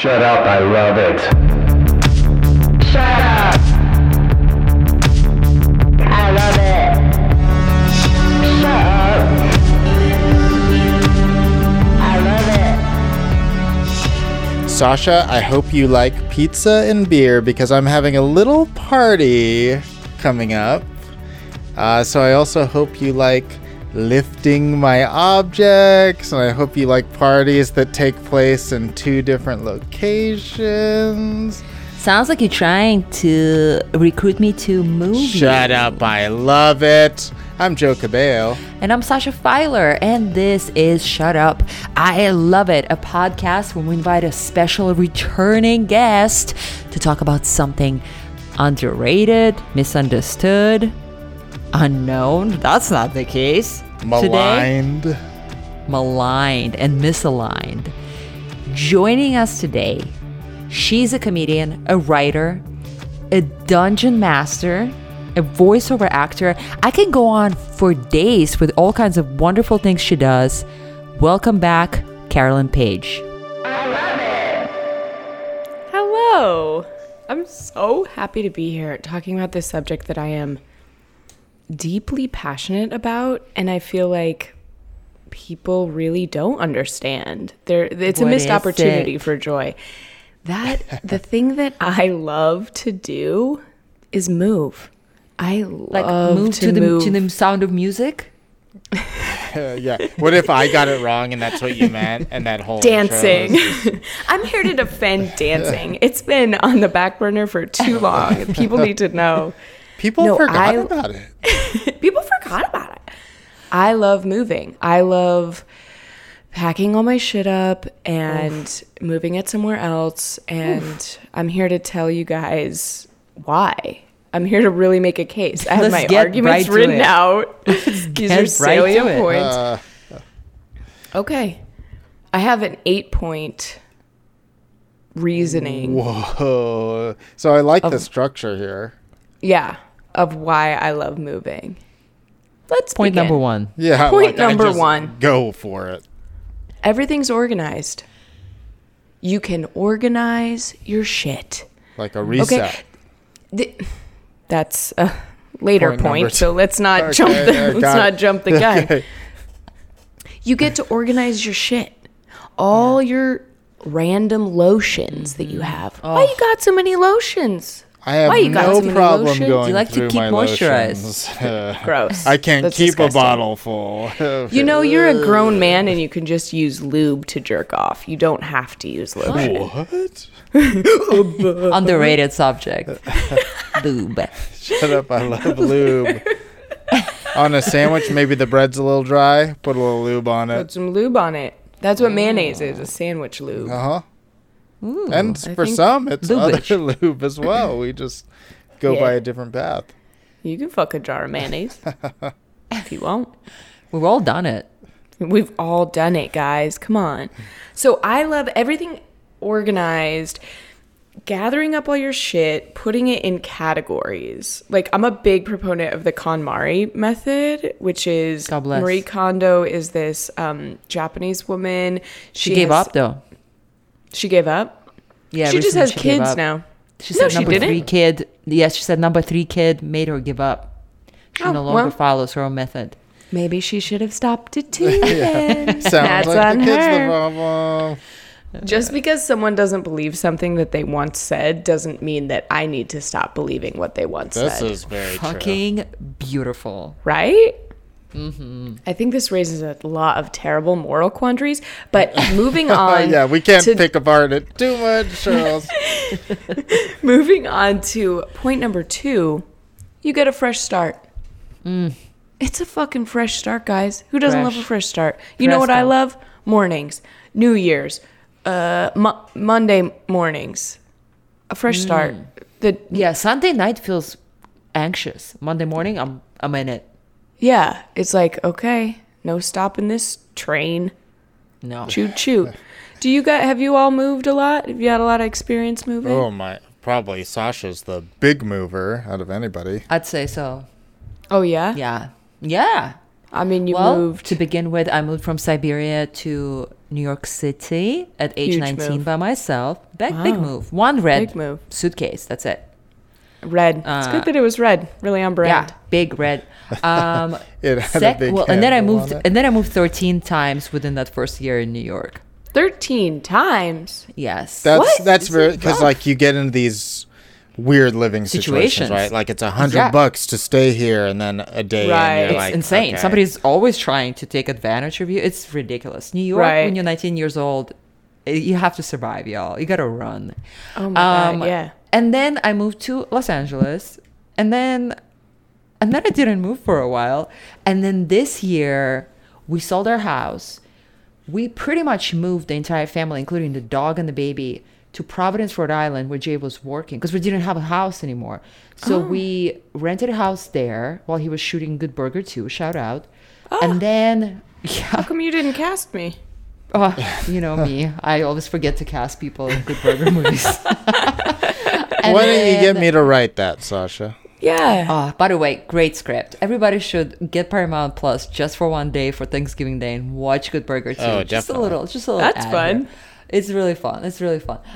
Shut up, I love it. Shut up. I love it. Shut up. I love it. Sasha, I hope you like pizza and beer because I'm having a little party coming up. So I also hope you like lifting my objects, and I hope you like parties that take place in two different locations. Sounds like you're trying to recruit me to movies. Shut up, I love it. I'm Joe Cabello. And I'm Sasha Feiler, and this is Shut Up, I Love It, a podcast where we invite a special returning guest to talk about something underrated, misunderstood, unknown. That's not the case. Maligned. Today, maligned and misaligned. Joining us today, she's a comedian, a writer, a dungeon master, a voiceover actor. I can go on for days with all kinds of wonderful things she does. Welcome back, Carolyn Page. I love it. Hello. I'm so happy to be here talking about this subject that I am deeply passionate about, and I feel like people really don't understand. It's a missed opportunity for joy. That the thing that I love to do is move. I love to the sound of music. Yeah. What if I got it wrong and that's what you meant? And that whole dancing. I'm here to defend dancing. It's been on the back burner for too long. People need to know. People forgot about it. I love moving. I love packing all my shit up and moving it somewhere else. And I'm here to tell you guys why. I'm here to really make a case. I have my arguments written out. These are salient points. Okay. I have an 8-point reasoning. Whoa. So I like the structure here. Yeah. Of why I love moving. Let's point begin. Number one. Yeah. Point number one. Go for it. Everything's organized. You can organize your shit. Like a reset. Okay. That's a later point. So let's not jump the gun. Okay. You get to organize your shit. All your random lotions that you have. Oh. Why you got so many lotions? I have no problem lotions? Going you like through to keep my moisturized. Gross. I can't That's keep disgusting. A bottle full. You know, you're a grown man and you can just use lube to jerk off. You don't have to use lotion. What? Underrated subject. Lube. Shut up, I love lube. On a sandwich, maybe the bread's a little dry. Put a little lube on it. Put some lube on it. That's what mayonnaise is, a sandwich lube. Uh-huh. Ooh, and for some, it's lube-ish. Other lube as well. We just go by a different path. You can fuck a jar of mayonnaise if you won't. We've all done it. We've all done it, guys. Come on. So I love everything organized, gathering up all your shit, putting it in categories. Like, I'm a big proponent of the KonMari method, which is Marie Kondo is this Japanese woman. She gave up, though. She gave up? Yeah. She just has kids now. She said number three kid. Yes, she said number three kid made her give up. She no longer follows her own method. Maybe she should have stopped it too. Yeah. Sounds like the kid's the problem. Just because someone doesn't believe something that they once said doesn't mean that I need to stop believing what they once said. This is very fucking beautiful. Right? Mm-hmm. I think this raises a lot of terrible moral quandaries, but moving on. Yeah, we can't pick apart it too much, Charles. Moving on to point number two, you get a fresh start. It's a fucking fresh start, guys. Who doesn't love a fresh start? You know what I love? Mornings, New Year's, Monday mornings, a fresh start. Sunday night feels anxious. Monday morning, I'm in it. Yeah, it's like, okay, no stopping this train. No. Choo choo. Have you all moved a lot? Have you had a lot of experience moving? Oh my, probably Sasha's the big mover out of anybody. I'd say so. Oh yeah? Yeah. Yeah. I mean, you moved. To begin with, I moved from Siberia to New York City at age 19 by myself. Big move. One red suitcase. That's it. Red. It's good that it was red. Really on brand. Yeah, big red. It had a big and then I moved. And then I moved 13 times within that first year in New York. 13 times. Yes. That's very, because like you get into these weird living situations, right? Like it's $100 to stay here and then a day. Right. And you're it's insane. Okay. Somebody's always trying to take advantage of you. It's ridiculous. New York, when you're 19 years old, you have to survive, y'all. You got to run. Oh my God. Yeah. And then I moved to Los Angeles, and then I didn't move for a while. And then this year we sold our house. We pretty much moved the entire family, including the dog and the baby, to Providence, Rhode Island, where Jay was working, because we didn't have a house anymore. So we rented a house there while he was shooting Good Burger 2, shout out. Oh. And then, how come you didn't cast me? Oh, you know me. I always forget to cast people in Good Burger movies. Why didn't you get me to write that, Sasha? Yeah. Oh, by the way, great script. Everybody should get Paramount Plus just for one day for Thanksgiving Day and watch Good Burger 2. Oh, just a little. That's fun. It's really fun.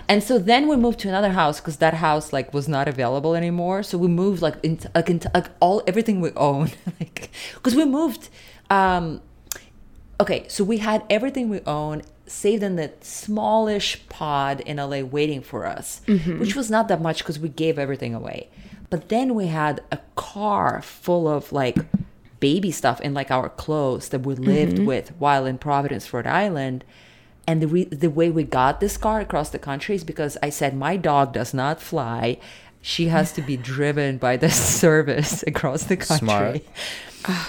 And so then we moved to another house because that house like was not available anymore. So we moved into everything we own, because we moved. Okay, so we had everything we own saved in that smallish pod in LA waiting for us, which was not that much because we gave everything away. But then we had a car full of like baby stuff and like our clothes that we lived with while in Providence, Rhode Island. And the way we got this car across the country is because I said, my dog does not fly. She has to be driven by the service across the country. Smart.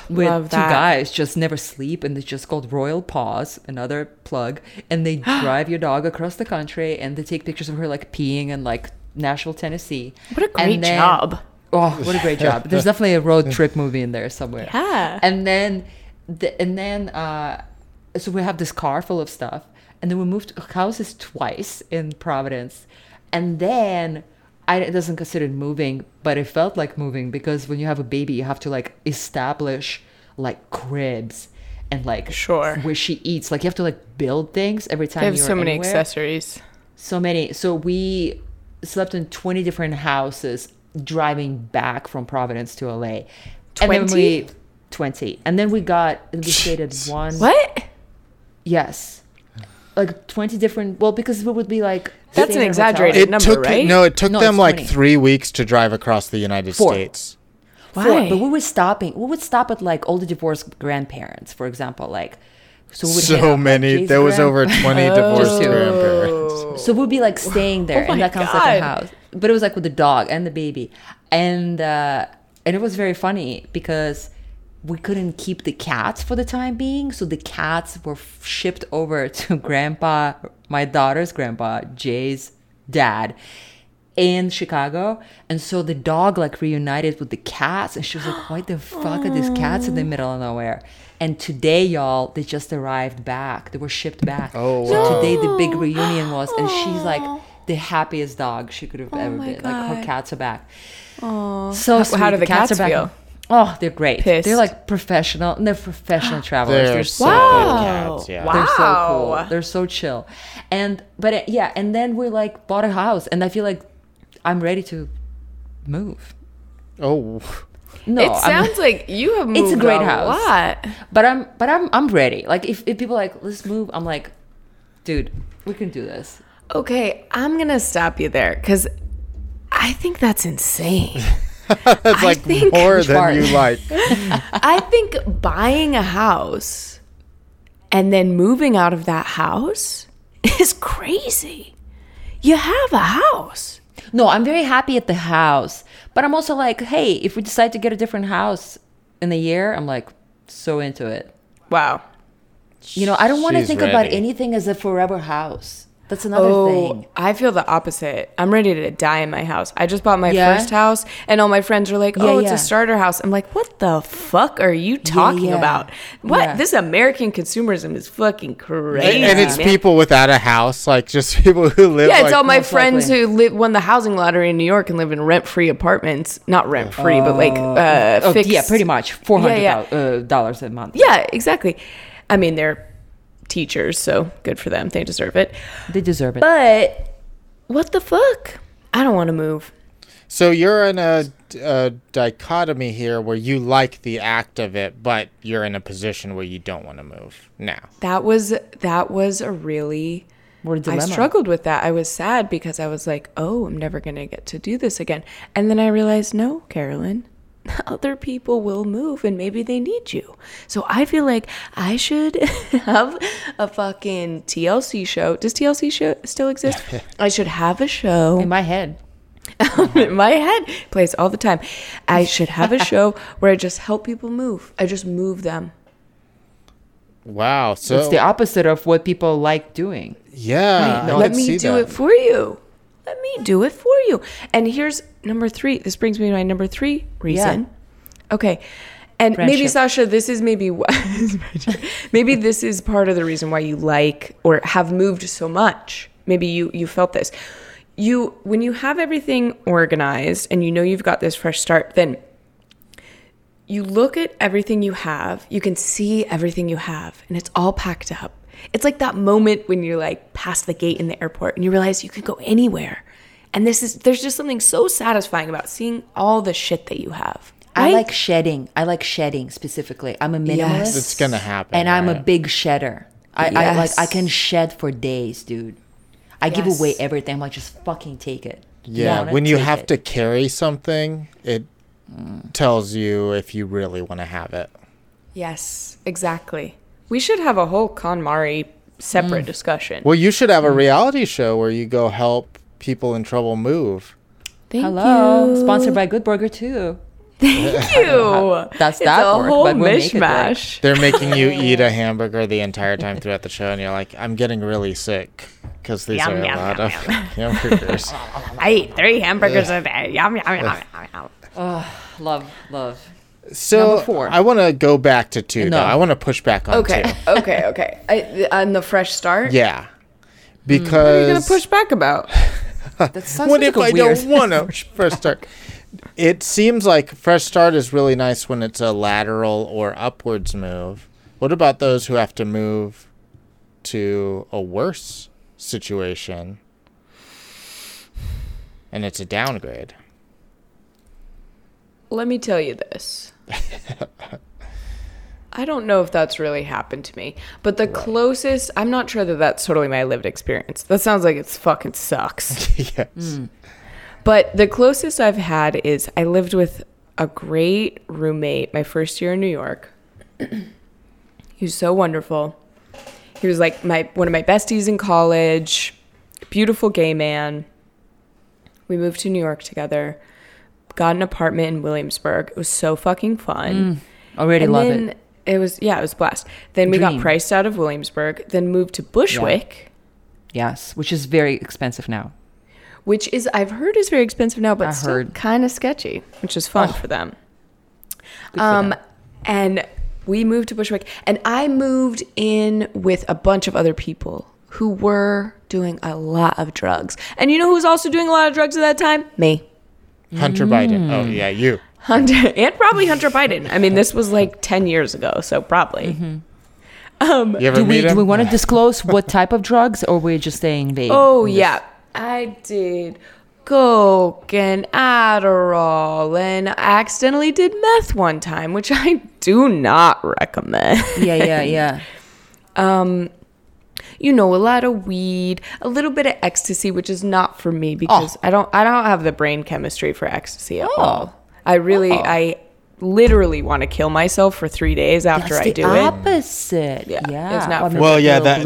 With love two that. Guys just never sleep, and it's just called Royal Paws, another plug. And they drive your dog across the country, and they take pictures of her like peeing in like Nashville, Tennessee. What a great job. Oh, what a great job. There's definitely a road trip movie in there somewhere. Yeah. And then, so we have this car full of stuff. And then we moved houses twice in Providence. And then it doesn't consider it moving, but it felt like moving, because when you have a baby, you have to like establish like cribs and like where she eats. Like you have to like build things every time. They have so many accessories. So many. So we slept in 20 different houses driving back from Providence to LA. 20? And then 20. And then we stayed at one. What? Yes. Like 20 different, because we would be like... That's an exaggerated number, right? No, it took them like 3 weeks to drive across the United States. Why? But we would stop at like all the divorced grandparents, for example, like... So many. There was over 20 divorced grandparents. So we'd be like staying there in that kind of house. But it was like with the dog and the baby. And it was very funny because... we couldn't keep the cats for the time being. So the cats were shipped over to grandpa, my daughter's grandpa, Jay's dad in Chicago. And so the dog like reunited with the cats, and she was like, why the fuck are these cats in the middle of nowhere? And today, y'all, they just arrived back. They were shipped back. Oh, wow. So today the big reunion was, and she's like the happiest dog she could have ever been. God. Like her cats are back. Oh, so how do the cats feel? Oh, they're great. Pissed. They're like professional. They're professional travelers. They're so cool. Cats, yeah. Wow. They're so cool. They're so chill. And then we like bought a house, and I feel like I'm ready to move. Oh. No. It sounds like you have moved. It's a great house. Lot. But I'm ready. Like if people are like, let's move, I'm like, dude, we can do this. Okay, I'm going to stop you there, cuz I think that's insane. That's like more than you like. I think buying a house and then moving out of that house is crazy. You have a house. No, I'm very happy at the house. But I'm also like, hey, if we decide to get a different house in a year, I'm like so into it. Wow. You know, I don't want to think about anything as a forever house. That's another thing. I feel the opposite. I'm ready to die in my house. I just bought my first house, and all my friends are like, oh, it's a starter house. I'm like, what the fuck are you talking about? What? Yeah. This American consumerism is fucking crazy. And it's people without a house, like just people who live. Yeah, it's all my friends who won the housing lottery in New York and live in rent-free apartments. Not rent-free, but like fixed. Yeah, pretty much. $400 dollars a month. Yeah, exactly. I mean, they're teachers, so good for them. They deserve it. They deserve it. But what the fuck? I don't want to move. So you're in a dichotomy here where you like the act of it, but you're in a position where you don't want to move now. That was a really... What a dilemma. I struggled with that. I was sad because I was like, oh, I'm never going to get to do this again. And then I realized, no, Carolyn, other people will move and maybe they need you. So I feel like I should have a fucking TLC show. Does TLC show still exist? I should have a show. In my head. My head plays all the time. I should have a show where I just help people move. I just move them. Wow. So it's the opposite of what people like doing. Yeah. Right? No, let me do it for you. Let me do it for you. And here's number three. This brings me to my number three reason. Yeah. Okay. And friendship. Maybe, Sasha, this is maybe this is part of the reason why you like or have moved so much. Maybe you felt this. When you have everything organized and you know you've got this fresh start, then you look at everything you have. You can see everything you have, and it's all packed up. It's like that moment when you're like past the gate in the airport and you realize you can go anywhere. And there's just something so satisfying about seeing all the shit that you have. Right? I like shedding specifically. I'm a minimalist. Yes. It's going to happen. And I'm a big shedder. I can shed for days, dude. I give away everything. I'm like, just fucking take it. Yeah. When you have to carry something, it tells you if you really want to have it. Yes, exactly. We should have a whole KonMari separate discussion. Well, you should have a reality show where you go help people in trouble move. Hello. Sponsored by Good Burger 2. Thank you. That's that work, whole but we'll mishmash. They're making you eat a hamburger the entire time throughout the show, and you're like, I'm getting really sick because these are a lot of hamburgers. I eat 3 hamburgers a day. Yum, yum, yum, yum, yum. Oh, love. So I want to go back to 2. No, I want to push back on 2. Okay. On the fresh start? Yeah. Because... What are you going to push back about? That sounds what if I don't want to fresh start? It seems like fresh start is really nice when it's a lateral or upwards move. What about those who have to move to a worse situation and it's a downgrade? Let me tell you this. I don't know if that's really happened to me, but the closest, I'm not sure that that's totally my lived experience. That sounds like it fucking sucks. Yes. But the closest I've had is I lived with a great roommate my first year in New York. He was so wonderful. He was like one of my besties in college, beautiful gay man. We moved to New York together. Got an apartment in Williamsburg. It was so fucking fun. Already love it. It was a blast. Then we got priced out of Williamsburg, then moved to Bushwick. Yeah. Yes, which is very expensive now. I've heard is very expensive now, but still kind of sketchy, which is fun for them. Good for them. And we moved to Bushwick. And I moved in with a bunch of other people who were doing a lot of drugs. And you know who was also doing a lot of drugs at that time? Me. Hunter Biden. Oh, yeah, you. And probably Hunter Biden. I mean, this was like 10 years ago, so probably. Mm-hmm. Do we want to disclose what type of drugs, or we're just saying vague? Oh, yeah. I did coke and Adderall, and I accidentally did meth one time, which I do not recommend. Yeah. A lot of weed, a little bit of ecstasy, which is not for me because I don't have the brain chemistry for ecstasy at all. I literally want to kill myself for 3 days after I do it. Opposite. Yeah. It's not for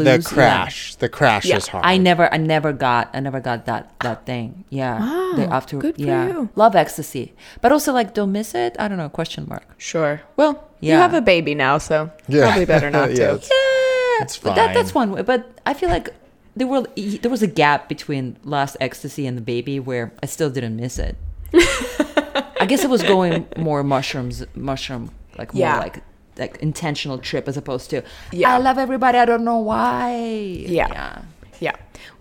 me. The crash is hard. I never got that thing. Yeah. Wow. Good for you. Love ecstasy. But also like don't miss it. I don't know, question mark. Sure. Well, you have a baby now, so probably better not to. It's fine. That's one way. But I feel like there was a gap between Last Ecstasy and The Baby where I still didn't miss it. I guess it was going more mushroom, like more like intentional trip as opposed to I love everybody, I don't know why. Yeah.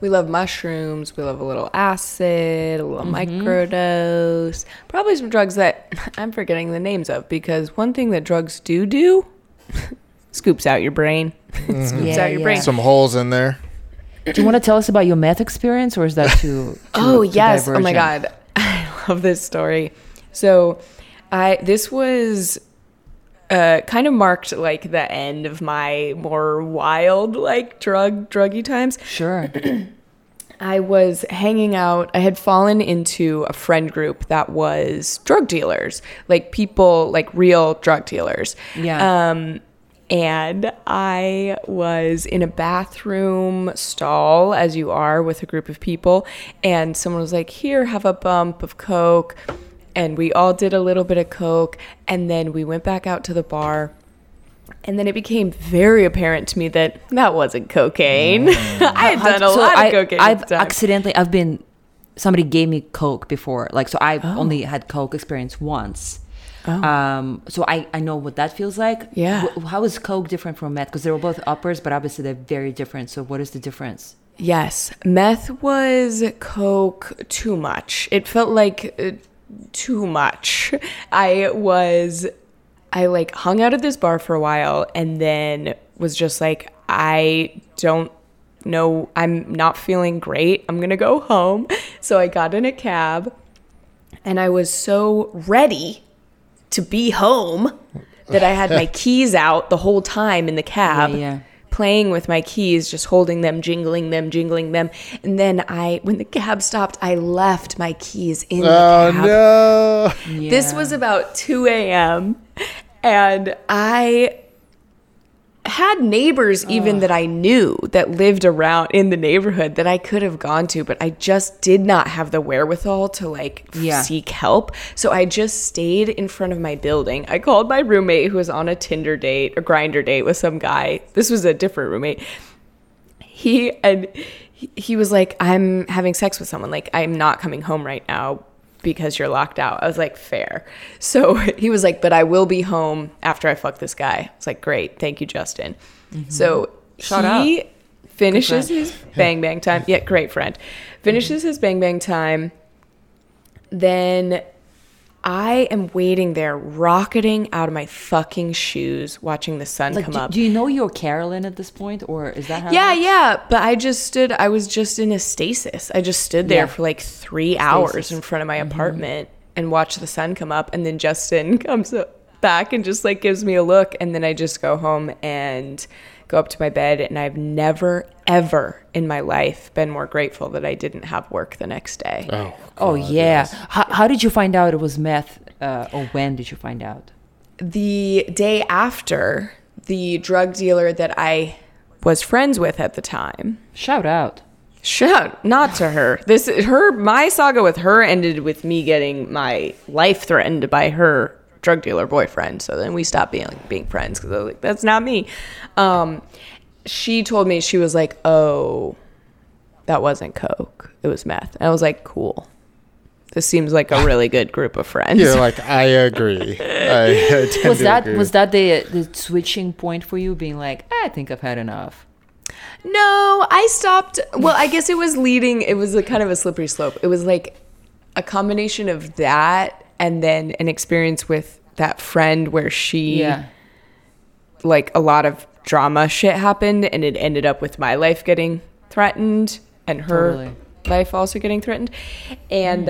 We love mushrooms. We love a little acid, a little microdose, probably some drugs that I'm forgetting the names of, because one thing that drugs do scoops out your brain. Brain. Some holes in there. Do you want to tell us about your meth experience, or is that too yes. Divergent? Oh my God. I love this story. So this was kind of marked like the end of my more wild, like druggy times. Sure. I was hanging out. I had fallen into a friend group that was drug dealers, like people, like real drug dealers. Yeah. And I was in a bathroom stall, as you are, with a group of people. And someone was like, here, have a bump of Coke. And we all did a little bit of Coke, and then we went back out to the bar. And then it became very apparent to me that that wasn't cocaine. I had done a lot of cocaine. I've been, somebody gave me Coke before. Like, so I've only had Coke experience once. So I know what that feels like. Yeah. How is Coke different from meth? Because they were both uppers, but obviously they're very different. So what is the difference? Yes. Meth was Coke too much. It felt like... too much. I hung out at this bar for a while and then was just like, I don't know, I'm not feeling great. I'm going to go home. So I got in a cab and I was so ready to be home that I had my keys out the whole time in the cab. Yeah. Playing with my keys, just holding them, jingling them. And then when the cab stopped, I left my keys in the cab. Oh, no. Yeah. This was about 2 a.m. And I had neighbors that I knew that lived around in the neighborhood that I could have gone to, but I just did not have the wherewithal to seek help. So I just stayed in front of my building. I called my roommate who was on a Grindr date with some guy. This was a different roommate. He was like, I'm having sex with someone. Like, I'm not coming home right now because you're locked out. I was like, fair. So he was like, but I will be home after I fuck this guy. I was like, great. Thank you, Justin. Mm-hmm. So he finishes his bang bang time. Yeah, great friend. Finishes his bang bang time. Then I am waiting there, rocketing out of my fucking shoes, watching the sun come up. Do you know you're Carolyn at this point, or is that how? Yeah. But I was just in a stasis. I just stood there for like 3 hours in front of my apartment and watched the sun come up. And then Justin comes back and just like gives me a look. And then I just go home and go up to my bed. And I've never, ever in my life been more grateful that I didn't have work the next day. Oh yeah. How did you find out it was meth? Or when did you find out? The day after, the drug dealer that I was friends with at the time. Shout out. Not to her. My saga with her ended with me getting my life threatened by her drug dealer boyfriend. So then we stopped being friends because I was like, that's not me. She told me, she was like, oh, that wasn't Coke. It was meth. And I was like, cool. This seems like a really good group of friends. You're like, I agree. Was that the switching point for you, being like, I think I've had enough? No, I stopped. Well, I guess it was leading. It was kind of a slippery slope. It was like a combination of that and then an experience with that friend where she, like, a lot of drama shit happened, and it ended up with my life getting threatened and her life also getting threatened, and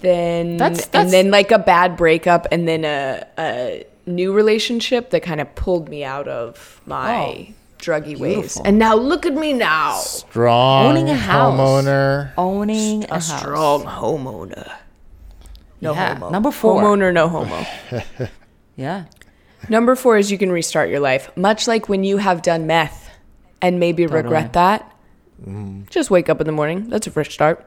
then and then like a bad breakup, and then a new relationship that kind of pulled me out of my druggy ways. And now look at me now, strong owning a house, homeowner, owning a house, strong homeowner, no homo. Number 4, homeowner, no homo. Yeah. Number 4 is you can restart your life. Much like when you have done meth and maybe regret that, just wake up in the morning. That's a fresh start.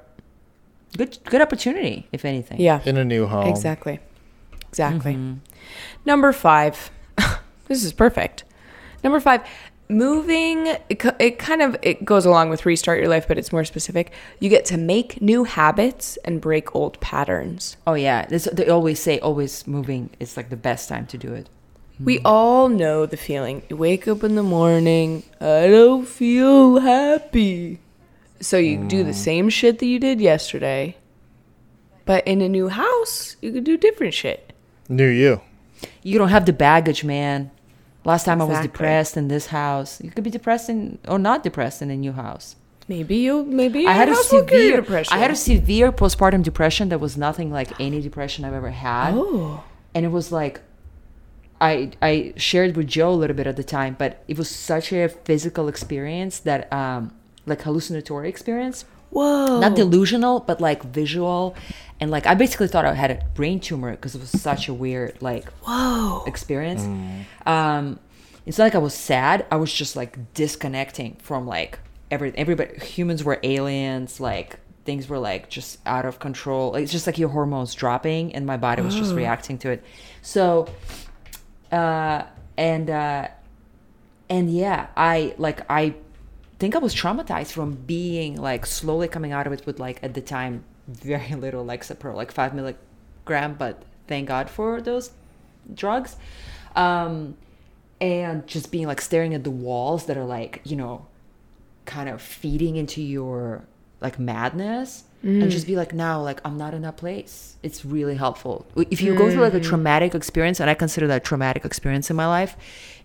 Good opportunity, if anything. Yeah. In a new home. Exactly. Mm-hmm. Number 5. This is perfect. Number 5, moving, it goes along with restart your life, but it's more specific. You get to make new habits and break old patterns. Oh, yeah. They always say always moving is like the best time to do it. We all know the feeling. You wake up in the morning, I don't feel happy. So you do the same shit that you did yesterday. But in a new house, you can do different shit. New you. You don't have the baggage, man. Last time I was depressed in this house. You could be depressed or not depressed in a new house. I had a severe postpartum depression that was nothing like any depression I've ever had. Oh. And it was like, I shared with Joe a little bit at the time, but it was such a physical experience that, like hallucinatory experience. Whoa. Not delusional, but like visual. And like, I basically thought I had a brain tumor because it was such a weird, like, whoa, experience. It's not like I was sad. I was just like disconnecting from like everybody. Humans were aliens. Like things were like just out of control. It's just like your hormones dropping and my body was just reacting to it. So... and yeah, I think I was traumatized from being like slowly coming out of it with like at the time very little Lexapro, like 5 milligram, but thank God for those drugs. And just being like staring at the walls that are like, you know, kind of feeding into your like madness. And just be like, now, like, I'm not in that place. It's really helpful. If you go through like a traumatic experience, and I consider that a traumatic experience in my life,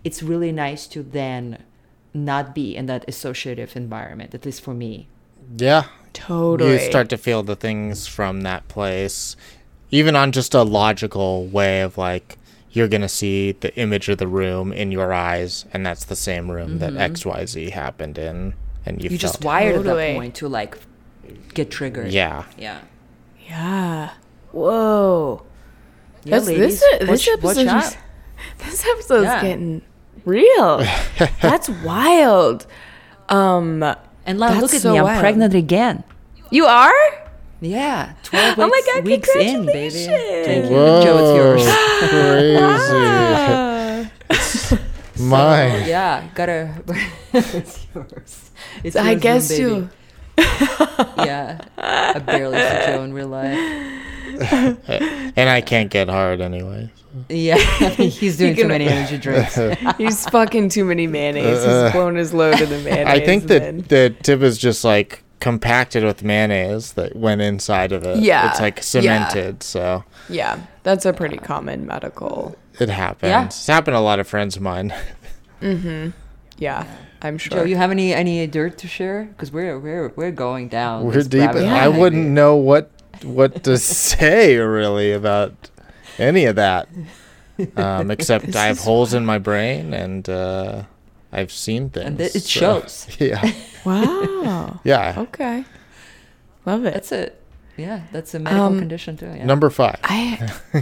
it's really nice to then not be in that associative environment, at least for me. Yeah. Totally. You start to feel the things from that place, even on just a logical way of like, you're going to see the image of the room in your eyes, and that's the same room that XYZ happened in. And you just wired at that point to like... get triggered. Yeah. Whoa. Yeah, ladies, this episode's getting real. That's wild. And Lana, look at me. I'm pregnant again. You are? Yeah. 12 oh my God, weeks in, baby. Thank you. Joe, it's yours. Crazy. Mine. Yeah. Gotta. It's yours. It's yours, I guess, baby. You. Yeah, I barely see Joe in real life, and I can't get hard anyway. So. Yeah, he's doing too many energy drinks. He's fucking too many mayonnaise. He's blown his load in the mayonnaise. I think that the tip is just like compacted with mayonnaise that went inside of it. Yeah, it's like cemented. Yeah. So yeah, that's a pretty common medical. It happens. Yeah. It's happened to a lot of friends of mine. Mm-hmm. Yeah. I'm sure. Joe, you have any dirt to share? Because we're going down. We're deep. I wouldn't know what to say really about any of that, except I have holes in my brain and I've seen things. And it shows. Yeah. Wow. Yeah. Okay. Love it. That's it. Yeah, that's a medical condition too. Yeah. Number five. I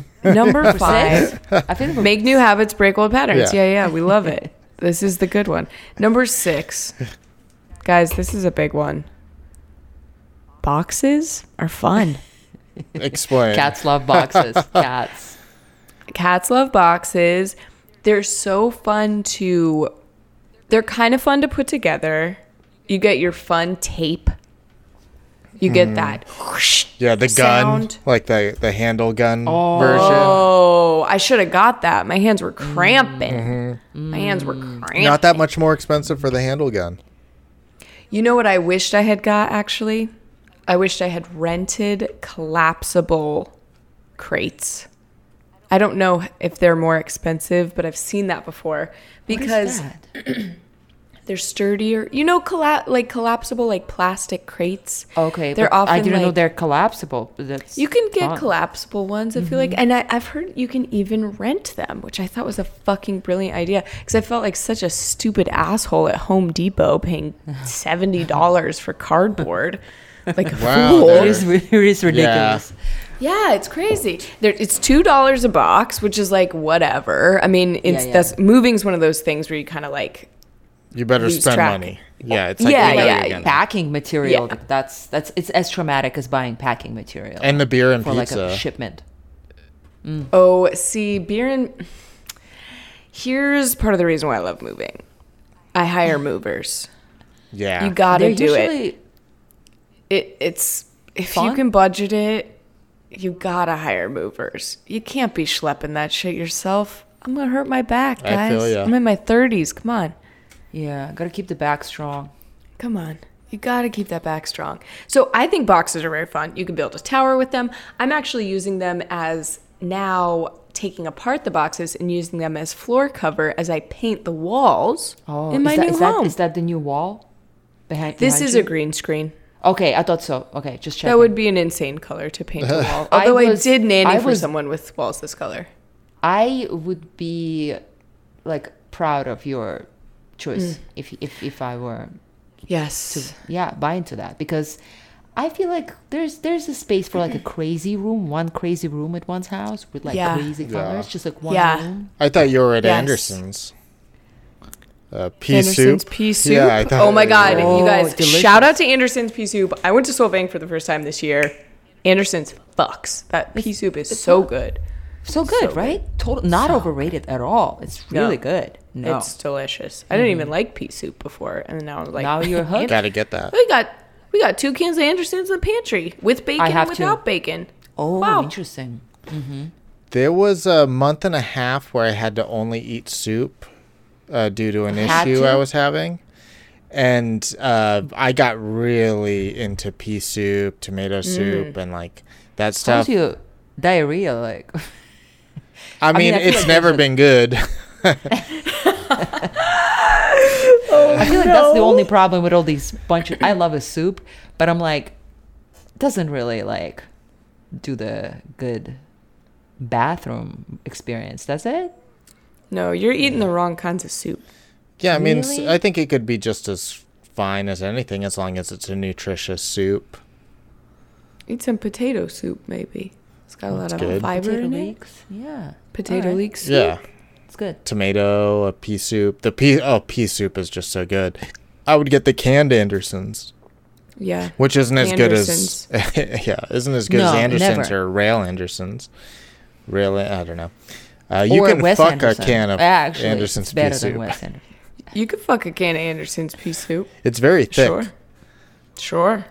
think make new habits, break old patterns. Yeah. We love it. This is the good one. Number 6. Guys, this is a big one. Boxes are fun. Explain. Cats love boxes. Cats love boxes. They're so fun to... They're kind of fun to put together. You get your fun tape. You get that whoosh sound. Gun, like the handle gun version. Oh, I should have got that. My hands were cramping. Mm-hmm. My hands were cramping. Not that much more expensive for the handle gun. You know what I wished I had got, actually? I wished I had rented collapsible crates. I don't know if they're more expensive, but I've seen that before. Because what is that? They're sturdier. You know, collapsible, like plastic crates. Okay. They're often, I didn't know they're collapsible. That's you can get collapsible ones, I feel like. And I've heard you can even rent them, which I thought was a fucking brilliant idea. Because I felt like such a stupid asshole at Home Depot paying $70 for cardboard. Like a fool. It is ridiculous. Yeah, it's crazy. It's $2 a box, which is like whatever. I mean, that's moving's one of those things where you kind of like... You better spend money. Yeah, it's like packing material. Yeah. That's it's as traumatic as buying packing material. And the beer and pizza. Like a shipment. Mm. Oh, see, here's part of the reason why I love moving. I hire movers. Yeah. You gotta It's if fun? You can budget it, you gotta hire movers. You can't be schlepping that shit yourself. I'm gonna hurt my back, guys. I feel ya. I'm in my 30s. Come on. Yeah, gotta keep the back strong. Come on. You gotta keep that back strong. So I think boxes are very fun. You can build a tower with them. I'm actually using them as now taking apart the boxes and using them as floor cover as I paint the walls in my new home. Is that the new wall? This is a green screen. Okay, I thought so. Okay, just check. That would be an insane color to paint a wall. Although I did nanny for someone with walls this color. I would be like proud of your choice if I were. Yes. Buy into that, because I feel like there's a space for like a crazy room, one crazy room at one's house with like crazy colors, just like one room. I thought you were at Anderson's. Anderson's pea soup. Yeah, oh my God, you guys! Delicious. Shout out to Anderson's pea soup. I went to Solvang for the first time this year. Anderson's fucks. That pea soup is so good. So good, so right? Good. Total, not so overrated at all. It's really good. No. It's delicious. I didn't even like pea soup before, and now I'm like, now you're hooked. Gotta get that. We got 2 cans of Anderson's in the pantry with bacon and without bacon. Oh, wow. Interesting. Mm-hmm. There was a month and a half where I had to only eat soup due to an issue I was having. And I got really into pea soup, tomato soup, and like that stuff. How's your diarrhea like? I mean it's like never been good. I feel like that's the only problem with all these bunches. I love a soup, but I'm like, it doesn't really like do the good bathroom experience, does it? No, you're eating the wrong kinds of soup. Yeah, I mean, really? I think it could be just as fine as anything as long as it's a nutritious soup. Eat some potato soup, maybe. It's got a lot of fiber in it. Yeah. Potato leek soup. Yeah. It's good. Tomato, a pea soup. Pea soup is just so good. I would get the canned Anderson's. Yeah. Which isn't as good as as Anderson's or Rail Anderson's. Really, I don't know. You can fuck Anderson. A can of Anderson's pea soup. You can fuck a can of Anderson's pea soup. It's very thick. Sure.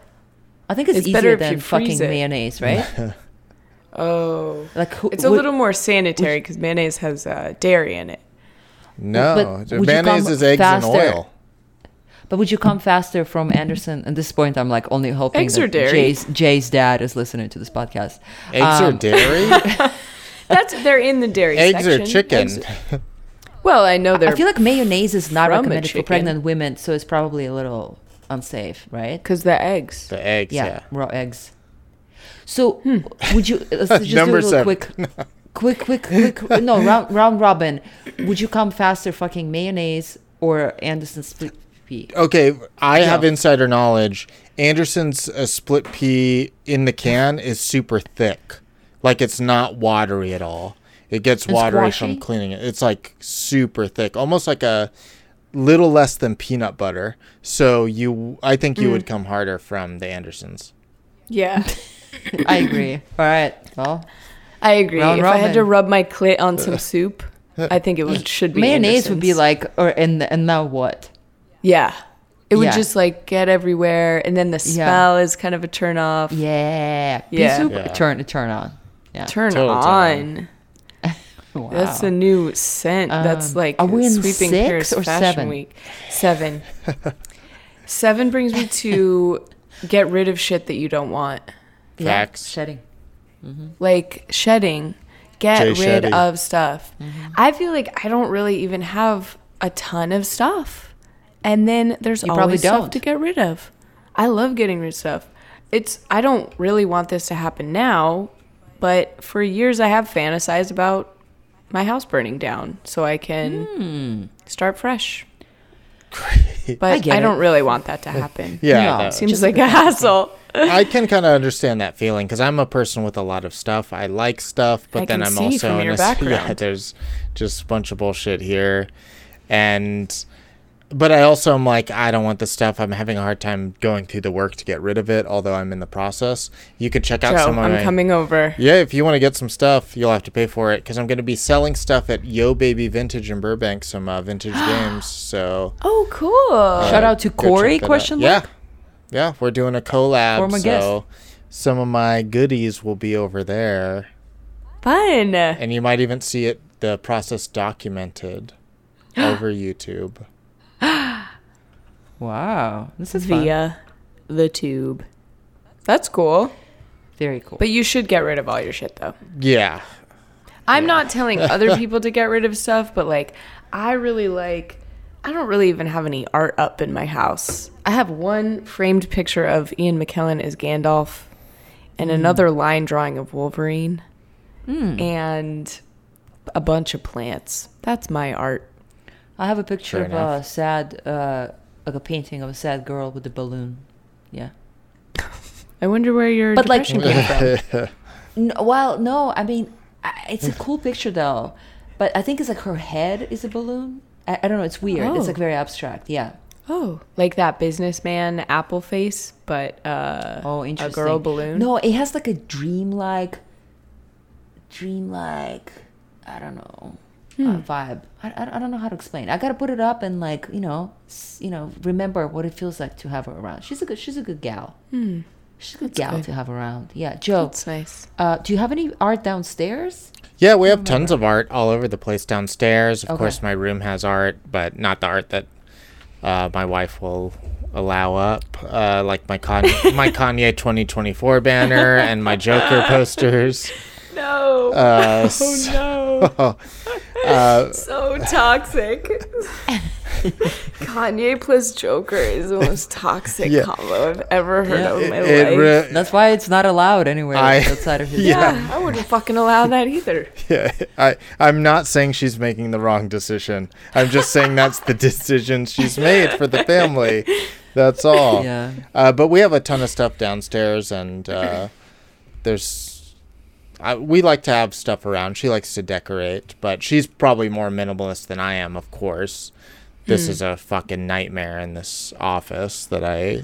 I think it's easier than fucking mayonnaise, right? Oh, like it's a little more sanitary because mayonnaise has dairy in it. No, mayonnaise is eggs faster, and oil. But would you come faster from Anderson? At this point, I'm like only hoping that Jay's dad is listening to this podcast. Eggs are dairy? They're in the dairy section. Eggs are chicken. Well, I know I feel like mayonnaise is not recommended for pregnant women, so it's probably a little unsafe, right? Because the eggs. Yeah, raw eggs. So would you let's just do a little quick no round robin? Would you come faster fucking mayonnaise or Anderson's split pea? Okay, I have insider knowledge. Anderson's split pea in the can is super thick, like it's not watery at all. It gets watery from cleaning it. It's like super thick, almost like a little less than peanut butter. So I think you would come harder from the Anderson's. Yeah. I agree. All right. Well, I agree. If I had to rub my clit on some soup, I think should be mayonnaise Anderson's. Would be like, and now what? Yeah, it would just like get everywhere, and then the smell is kind of a turn off. Yeah, pea soup turn on. Yeah. Turn on. Wow. That's a new scent. That's like are we in sweeping 6 or Fashion 7? Week. 7. 7 brings me to get rid of shit that you don't want. Facts. Yeah, shedding. Mm-hmm. Like shedding. Get rid of stuff. Mm-hmm. I feel like I don't really even have a ton of stuff. And then there's always stuff to get rid of. I love getting rid of stuff. I don't really want this to happen now, but for years I have fantasized about my house burning down so I can start fresh. Great. But I don't really want that to happen. No, it seems like a hassle. I can kind of understand that feeling because I'm a person with a lot of stuff. I like stuff, but then I'm also in there's just a bunch of bullshit here, and But I also am like, I don't want this stuff. I'm having a hard time going through the work to get rid of it, although I'm in the process. You could check out some of my... I'm coming over. Yeah, if you want to get some stuff, you'll have to pay for it, because I'm going to be selling stuff at Yo Baby Vintage in Burbank, some vintage games. So. Oh, cool. Shout out to Corey, question mark? Yeah, we're doing a collab, so some of my goodies will be over there. Fun. And you might even see it, the process documented over YouTube. Wow. This is via fun. The tube. That's cool. Very cool. But you should get rid of all your shit, though. Yeah. I'm not telling other people to get rid of stuff, but, like, I don't really even have any art up in my house. I have one framed picture of Ian McKellen as Gandalf and another line drawing of Wolverine and a bunch of plants. That's my art. I have a picture of a sad... like a painting of a sad girl with a balloon. Yeah. I wonder where your depression came from. It's a cool picture, though. But I think it's like her head is a balloon. I don't know. It's weird. Oh. It's like very abstract. Yeah. Oh, like that businessman apple face, but a girl balloon? No, it has like a dreamlike, I don't know. Vibe. I don't know how to explain. I gotta put it up and remember what it feels like to have her around. She's a good gal. She's a good gal to have around. Yeah, Joe. That's nice. Do you have any art downstairs? Yeah, we have tons of art all over the place downstairs. Of course, my room has art, but not the art that my wife will allow up. Like my Kanye 2024 banner and my Joker posters. No. Oh no. So toxic. Kanye plus Joker is the most toxic combo I've ever heard of in my life. That's why it's not allowed anywhere outside of his life. I wouldn't fucking allow that either. Yeah, I'm not saying she's making the wrong decision. I'm just saying that's the decision she's made for the family. That's all. Yeah. But we have a ton of stuff downstairs, and there's... we like to have stuff around. She likes to decorate, but she's probably more minimalist than I am, of course. This is a fucking nightmare in this office that I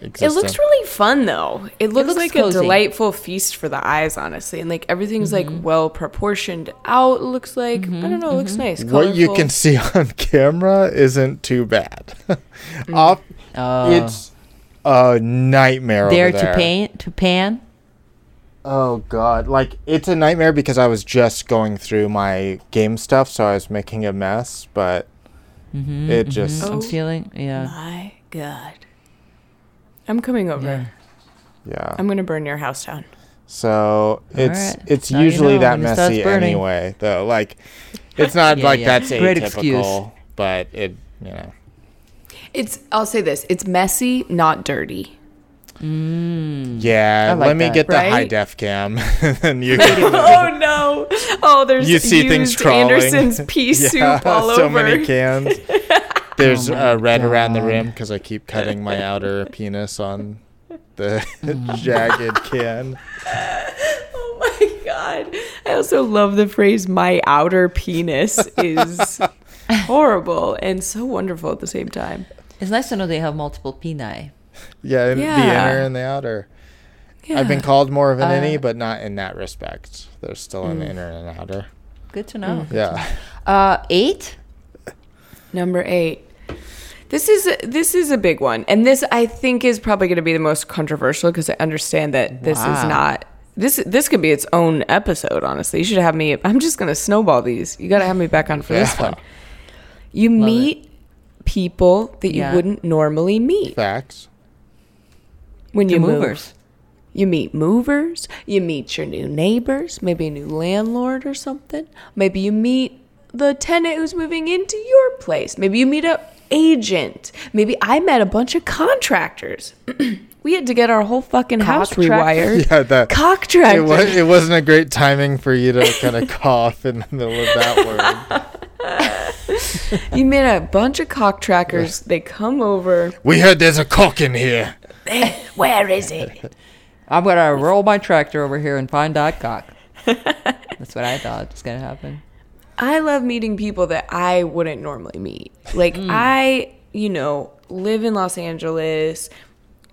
exist in. It looks really fun, though. It looks like cozy. A delightful feast for the eyes, honestly. And, like, everything's, like, well-proportioned out, looks like. I don't know, it looks nice, colorful. What you can see on camera isn't too bad. It's a nightmare over there. To pan? Oh, God. Like, it's a nightmare because I was just going through my game stuff, so I was making a mess, but it just... Oh, I'm feeling... Yeah. My God. I'm coming over. Yeah. I'm going to burn your house down. So, it's usually that messy anyway, though. Like, it's not that's atypical, great excuse. But it, you know... I'll say this. It's messy, not dirty. Yeah, like let me get the high def cam. And you oh no! Oh, there's you see used things crawling. Anderson's pea soup all over. So many cans. There's red around the rim because I keep cutting my outer penis on the jagged can. Oh my God! I also love the phrase "my outer penis" is horrible and so wonderful at the same time. It's nice to know they have multiple peni. Yeah, the inner and the outer. Yeah. I've been called more of an innie, but not in that respect. There's still an inner and an outer. Good to know. Yeah. Number 8. This is a big one, and this I think is probably going to be the most controversial because I understand that this is not. This could be its own episode. Honestly, you should have me. I'm just going to snowball these. You got to have me back on for this one. You love meet. It. People that you wouldn't normally meet. Facts. When you move. You meet movers. You meet your new neighbors. Maybe a new landlord or something. Maybe you meet the tenant who's moving into your place. Maybe you meet an agent. Maybe I met a bunch of contractors. We had to get our whole fucking house rewired. Yeah, that. Contractor. It wasn't a great timing for you to kind of cough in the middle of that word. You meet a bunch of cock trackers. They come over. We heard there's a cock in here. Where is it? I'm going to roll my tractor over here and find that cock. That's what I thought was going to happen. I love meeting people that I wouldn't normally meet. Like, I, you know, live in Los Angeles.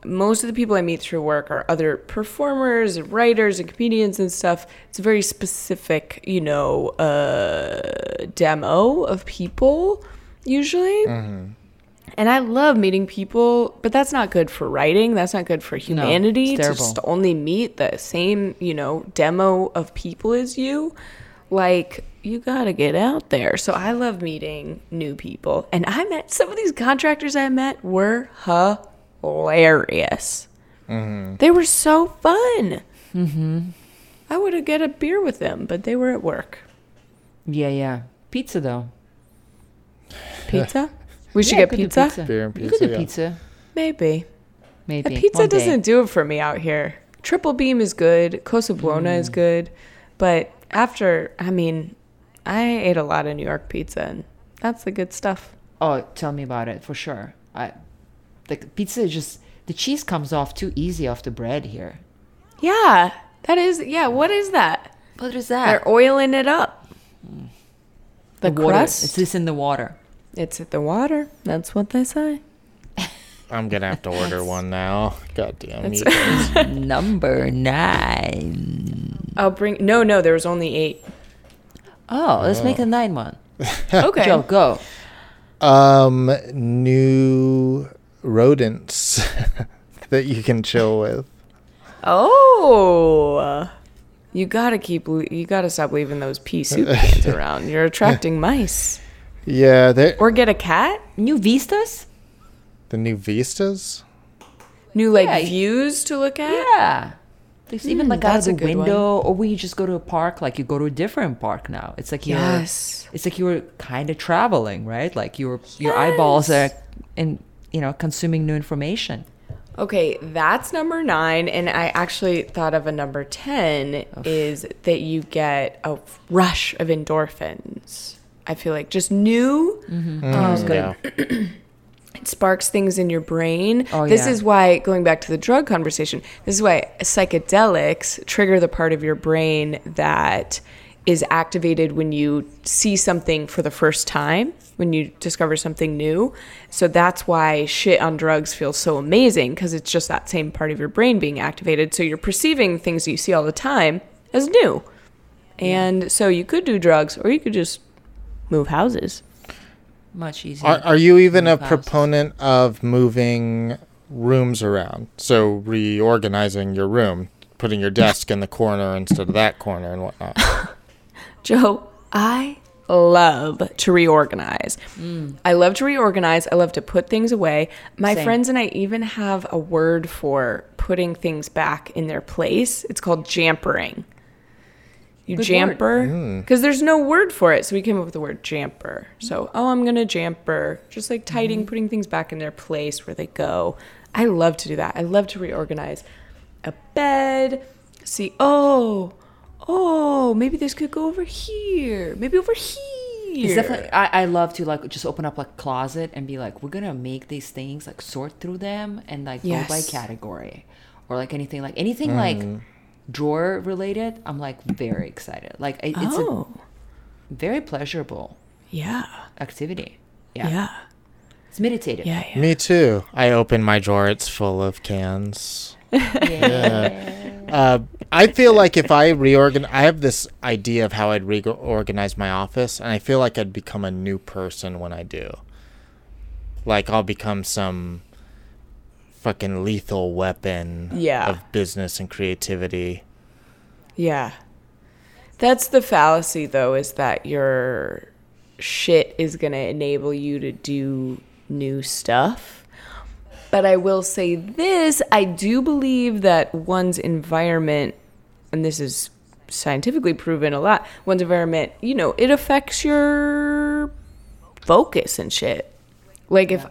Most of the people I meet through work are other performers and writers and comedians and stuff. It's a very specific, you know, demo of people usually. Mm-hmm. And I love meeting people, but that's not good for writing. That's not good for humanity. No, it's terrible. To just only meet the same, you know, demo of people as you. Like, you gotta get out there. So I love meeting new people. And I met some of these contractors I met were hilarious. Mm-hmm. They were so fun. Mm-hmm. I would have got a beer with them, but they were at work. Yeah, yeah. Pizza, though. Pizza? We should get pizza? Beer and pizza. You could do pizza. Maybe. Maybe. A pizza doesn't do it for me out here. Triple Beam is good. Cosa Buona is good. But after, I mean, I ate a lot of New York pizza, and that's the good stuff. Oh, tell me about it, for sure. Like, pizza is just, the cheese comes off too easy off the bread here. Yeah. That is, yeah, what is that? What is that? They're oiling it up. The crust? It's just in the water. It's at the water. That's what they say. I'm going to have to order one now. God damn you guys. Number 9. I'll bring... No, there was only 8. Oh, let's make a 9 one. Okay. Joe, go. New rodents that you can chill with. Oh. You got to stop leaving those pea soup cans around. You're attracting mice. Yeah, or get a cat. New vistas. The new vistas. New views to look at. Yeah, there's even like out of the window, one. Or when you just go to a park, like you go to a different park now. It's like it's like you were kind of traveling, right? Like your eyeballs are consuming new information. Okay, that's number 9, and I actually thought of a number 10 is that you get a rush of endorphins. I feel like just new. Mm-hmm. It sparks things in your brain. Oh, this is why, going back to the drug conversation, this is why psychedelics trigger the part of your brain that is activated when you see something for the first time, when you discover something new. So that's why shit on drugs feels so amazing, because it's just that same part of your brain being activated. So you're perceiving things that you see all the time as new. And so you could do drugs, or you could just move houses. Much easier. Are you even a proponent of moving rooms around? So reorganizing your room, putting your desk in the corner instead of that corner and whatnot. Joe, I love to reorganize. I love to reorganize. I love to put things away. My friends and I even have a word for putting things back in their place. It's called jampering. You good jamper, because there's no word for it, so we came up with the word jamper. So, I'm gonna jamper, just like tidying, putting things back in their place where they go. I love to do that. I love to reorganize a bed. See, maybe this could go over here. Maybe over here. It's definitely. I love to like just open up like closet and be like, we're gonna make these things, like sort through them and like go by category or like anything like drawer related. I'm like very excited. Like it's a very pleasurable activity. Yeah. It's meditative. Yeah. Me too. I open my drawer. It's full of cans. I feel like if I reorganize, I have this idea of how I'd reorganize my office, and I feel like I'd become a new person when I do. Like I'll become some fucking lethal weapon of business and creativity. Yeah. That's the fallacy, though, is that your shit is going to enable you to do new stuff. But I will say this, I do believe that one's environment, and this is scientifically proven a lot, one's environment, you know, it affects your focus and shit. Like if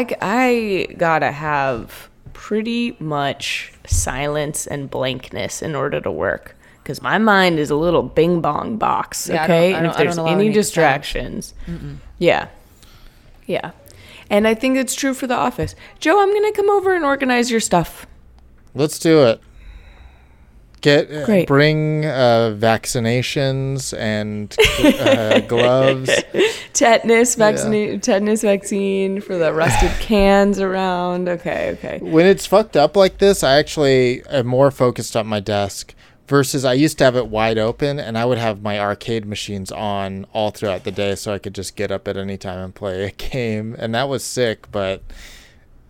I gotta have pretty much silence and blankness in order to work, because my mind is a little bing bong box. Okay, and if there's any distractions, and I think it's true for the office. Joe, I'm gonna come over and organize your stuff. Let's do it. Bring vaccinations and gloves. Tetanus vaccine for the rusted cans around. Okay. When it's fucked up like this, I actually am more focused on my desk versus I used to have it wide open and I would have my arcade machines on all throughout the day so I could just get up at any time and play a game. And that was sick, but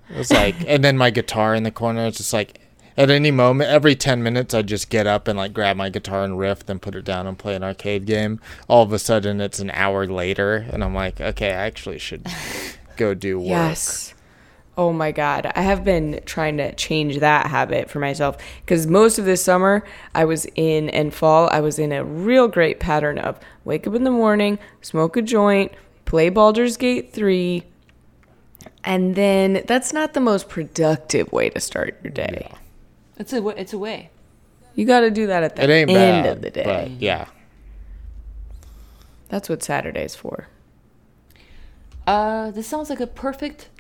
it was like, and then my guitar in the corner, it's just like, at any moment, every 10 minutes, I just get up and like grab my guitar and riff, then put it down and play an arcade game. All of a sudden, it's an hour later, and I'm like, okay, I actually should go do work. Yes. Oh my God. I have been trying to change that habit for myself because most of this summer and fall, I was in a real great pattern of wake up in the morning, smoke a joint, play Baldur's Gate 3, and then that's not the most productive way to start your day. Yeah. It's a way. You got to do that at the end of the day. But yeah. That's what Saturday's for. This sounds like a perfect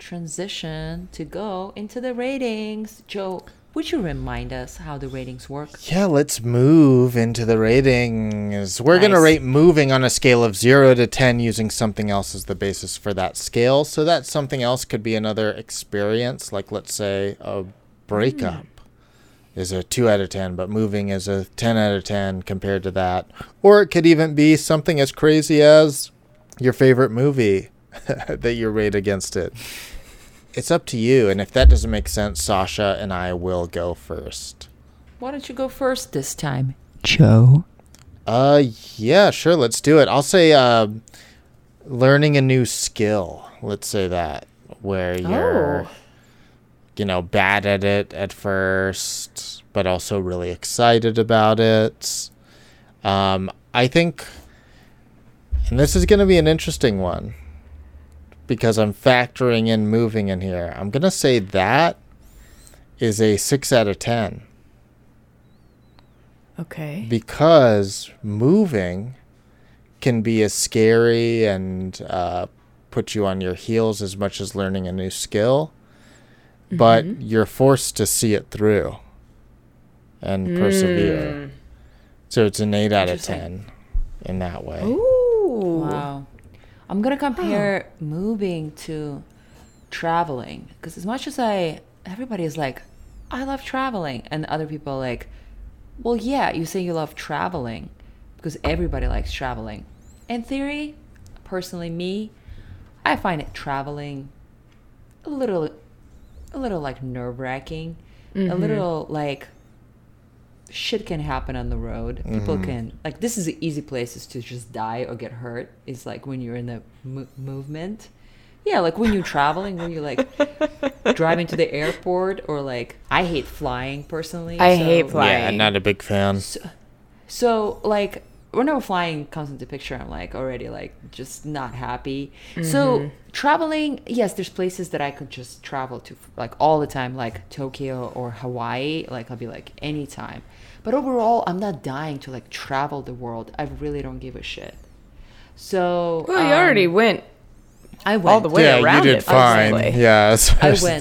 transition to go into the ratings. Joe, would you remind us how the ratings work? Yeah, let's move into the ratings. We're going to rate moving on a scale of 0 to 10 using something else as the basis for that scale. So that something else could be another experience, like let's say a breakup is a 2 out of 10, but moving is a 10 out of 10 compared to that. Or it could even be something as crazy as your favorite movie that you rate against it. It's up to you. And if that doesn't make sense, Sasha and I will go first. Why don't you go first this time, Joe? Yeah, sure. Let's do it. I'll say learning a new skill. Let's say that where you're... you know, bad at it at first, but also really excited about it. I think, and this is going to be an interesting one because I'm factoring in moving in here. I'm going to say that is a 6 out of 10. Okay. Because moving can be as scary and put you on your heels as much as learning a new skill. But you're forced to see it through and persevere. So it's an 8 out of 10 in that way. Ooh. Wow. I'm going to compare moving to traveling. Because as much as everybody is like, I love traveling. And other people are like, well, yeah, you say you love traveling because everybody likes traveling. In theory, personally, I find it traveling a little like nerve-wracking, a little like shit can happen on the road. People can, like, this is the easy places to just die or get hurt. It's like when you're in the movement. Yeah, like when you're traveling, when you're like driving to the airport or like, I hate flying personally. Yeah, I'm not a big fan. So like whenever flying comes into picture, I'm like already like just not happy. So traveling, yes, there's places that I could just travel to like all the time, like Tokyo or Hawaii. Like I'll be like anytime. But overall, I'm not dying to like travel the world. I really don't give a shit. So you already went. I went all the way around. You did fine. As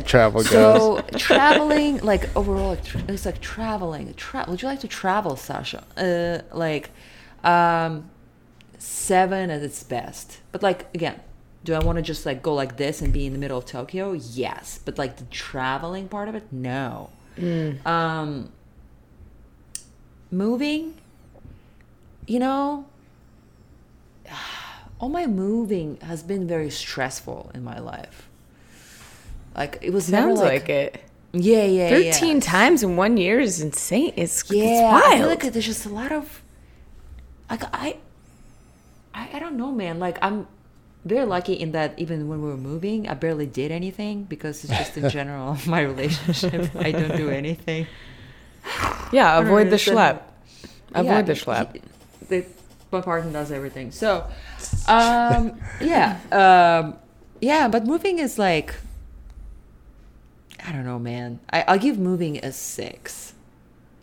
travel goes. So traveling, like overall, it's like traveling. Would you like to travel, Sasha? 7 at its best. But like, again, do I want to just like go like this and be in the middle of Tokyo? Yes. But like the traveling part of it? No. Moving, you know, all my moving has been very stressful in my life. Like it was never like it. Yeah. 13 times in 1 year is insane. It's wild. I feel like there's just a lot of, like, I don't know, man. Like, I'm very lucky in that even when we were moving, I barely did anything because it's just in general my relationship. I don't do anything. Yeah, avoid the schlep. My partner does everything. So, but moving is like, I don't know, man. I'll give moving a 6.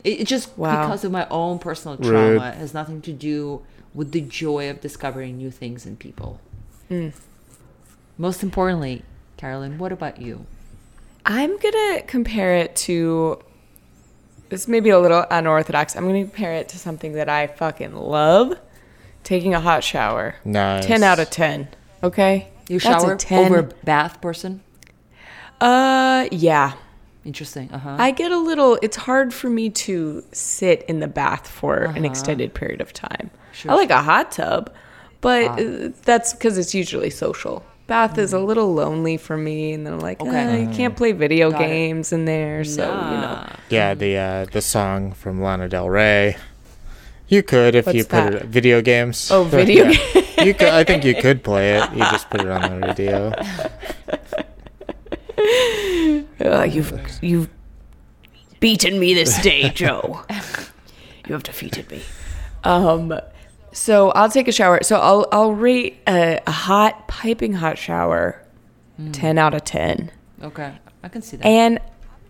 It just because of my own personal trauma. It has nothing to do with the joy of discovering new things and people. Most importantly, Carolyn, what about you? I'm going to compare it to This may be a little unorthodox. I'm going to compare it to something that I fucking love. Taking a hot shower. Nice. 10 out of 10. Okay? You shower over a bath person? Yeah. Interesting. Uh-huh. I get a little... It's hard for me to sit in the bath for an extended period of time. Sure, I like a hot tub, but that's because it's usually social. Bath is a little lonely for me, and then I'm like, you can't play video games in there, so, you know. Yeah, the song from Lana Del Rey. You could if you put it... Video games. Oh, video games. You could, I think you could play it. You just put it on the radio. You've beaten me this day, Joe. You have defeated me. So I'll take a shower. So I'll rate a hot, piping hot shower 10 out of 10. Okay. I can see that. And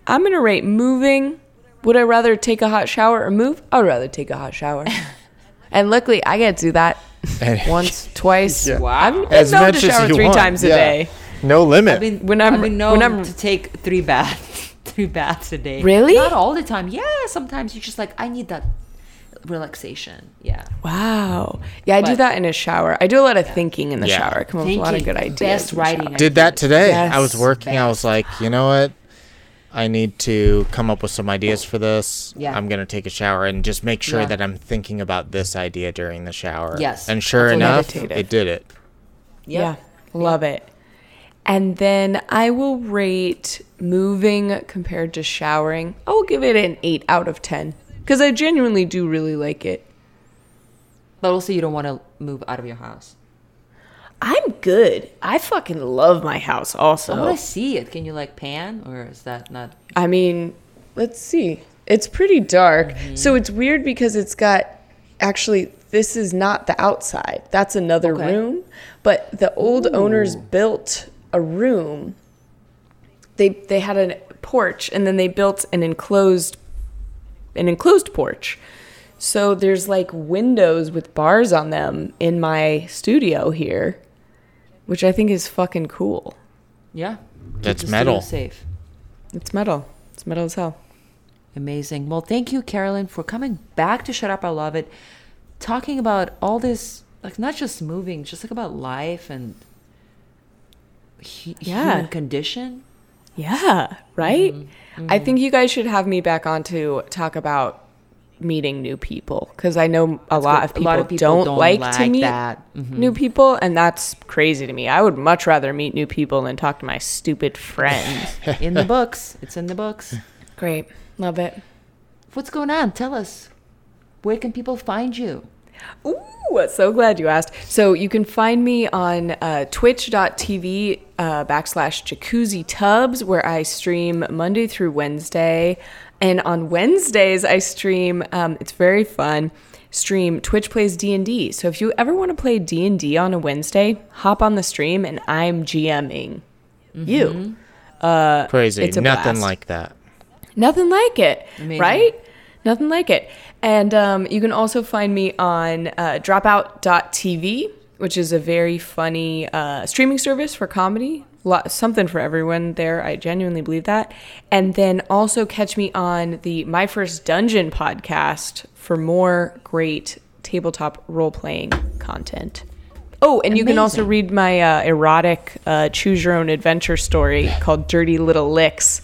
I'm going to rate moving. Would I rather take a hot shower or move? I'd rather take a hot shower. And luckily, I get to do that once, twice. Yeah. Wow. I'm known to shower 3 times a day. No limit. I mean, when I'm to take 3 baths a day. Really? Not all the time. Yeah, sometimes you're just like, I need that relaxation. Yeah. Wow. Yeah, I do that in a shower. I do a lot of thinking in the shower. Come up with a lot of good ideas. Best writing. Did that today. Yes, I was working. I was like, you know what? I need to come up with some ideas for this. Yeah. I'm going to take a shower and just make sure that I'm thinking about this idea during the shower. Yes. And sure enough, it did it. Yeah. Love it. And then I will rate moving compared to showering. I will give it an 8 out of 10 because I genuinely do really like it. But also you don't want to move out of your house. I'm good. I fucking love my house also. I want to see it. Can you like pan or is that not? I mean, let's see. It's pretty dark. Mm-hmm. So it's weird because it's got actually... This is not the outside. That's another room. But the old owners built... a room. They had a porch and then they built an enclosed porch. So there's like windows with bars on them in my studio here, which I think is fucking cool. Yeah. That's metal. Safe. It's metal. It's metal as hell. Amazing. Well, thank you, Carolyn, for coming back to Shut Up I Love It, talking about all this, like not just moving, just like about life and human condition. Yeah, right? Mm-hmm. Mm-hmm. I think you guys should have me back on to talk about meeting new people because I know a lot of people don't like to meet new people, and that's crazy to me. I would much rather meet new people than talk to my stupid friends. In the books. It's in the books. Great. Love it. What's going on? Tell us. Where can people find you? Ooh. So glad you asked. So you can find me on twitch.tv /jacuzzi tubs, where I stream Monday through Wednesday. And on Wednesdays, I stream, it's very fun, Twitch Plays D&D. So if you ever want to play D&D on a Wednesday, hop on the stream and I'm GMing you. Crazy. It's a nothing blast. Like that. Nothing like it, amazing. Right? Nothing like it. And you can also find me on dropout.tv, which is a very funny streaming service for comedy. Something for everyone there. I genuinely believe that. And then also catch me on the My First Dungeon podcast for more great tabletop role-playing content. Oh, and you can also read my erotic choose-your-own-adventure story called Dirty Little Licks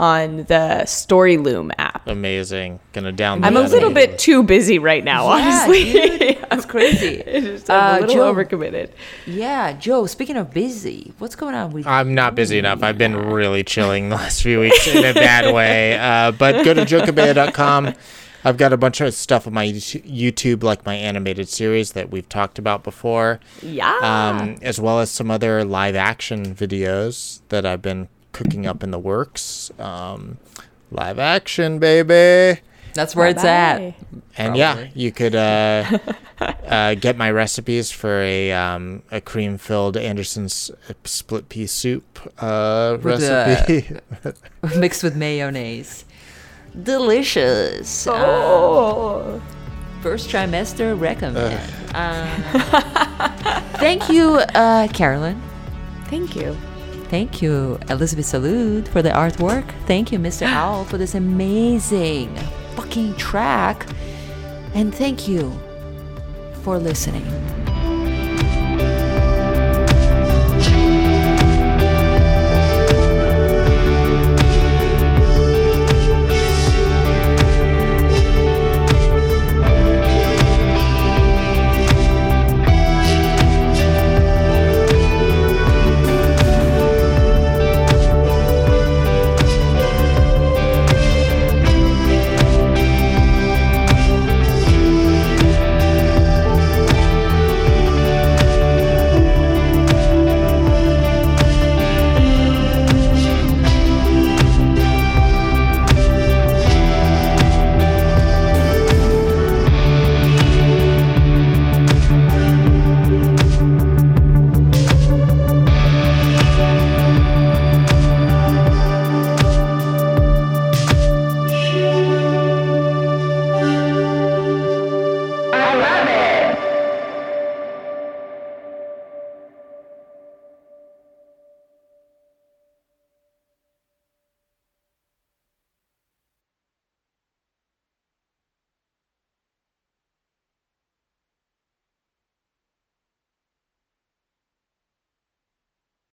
on the Storyloom app. Amazing. Gonna download. I'm a little bit too busy right now, honestly. Dude, that's crazy. I'm a little overcommitted. Yeah, Joe, speaking of busy, what's going on with you? I'm not busy enough. I've been really chilling the last few weeks in a bad way. But go to joecabello.com. I've got a bunch of stuff on my YouTube, like my animated series that we've talked about before. Yeah. As well as some other live action videos that I've been cooking up in the works. Live action, baby. That's where it's at. And probably. Yeah, you could get my recipes for a cream-filled Anderson's split pea soup recipe. Mixed with mayonnaise. Delicious. Oh. First trimester recommend. Thank you, Carolyn. Thank you. Thank you, Elizabeth Salud, for the artwork. Thank you, Mr. Owl, for this amazing fucking track. And thank you for listening.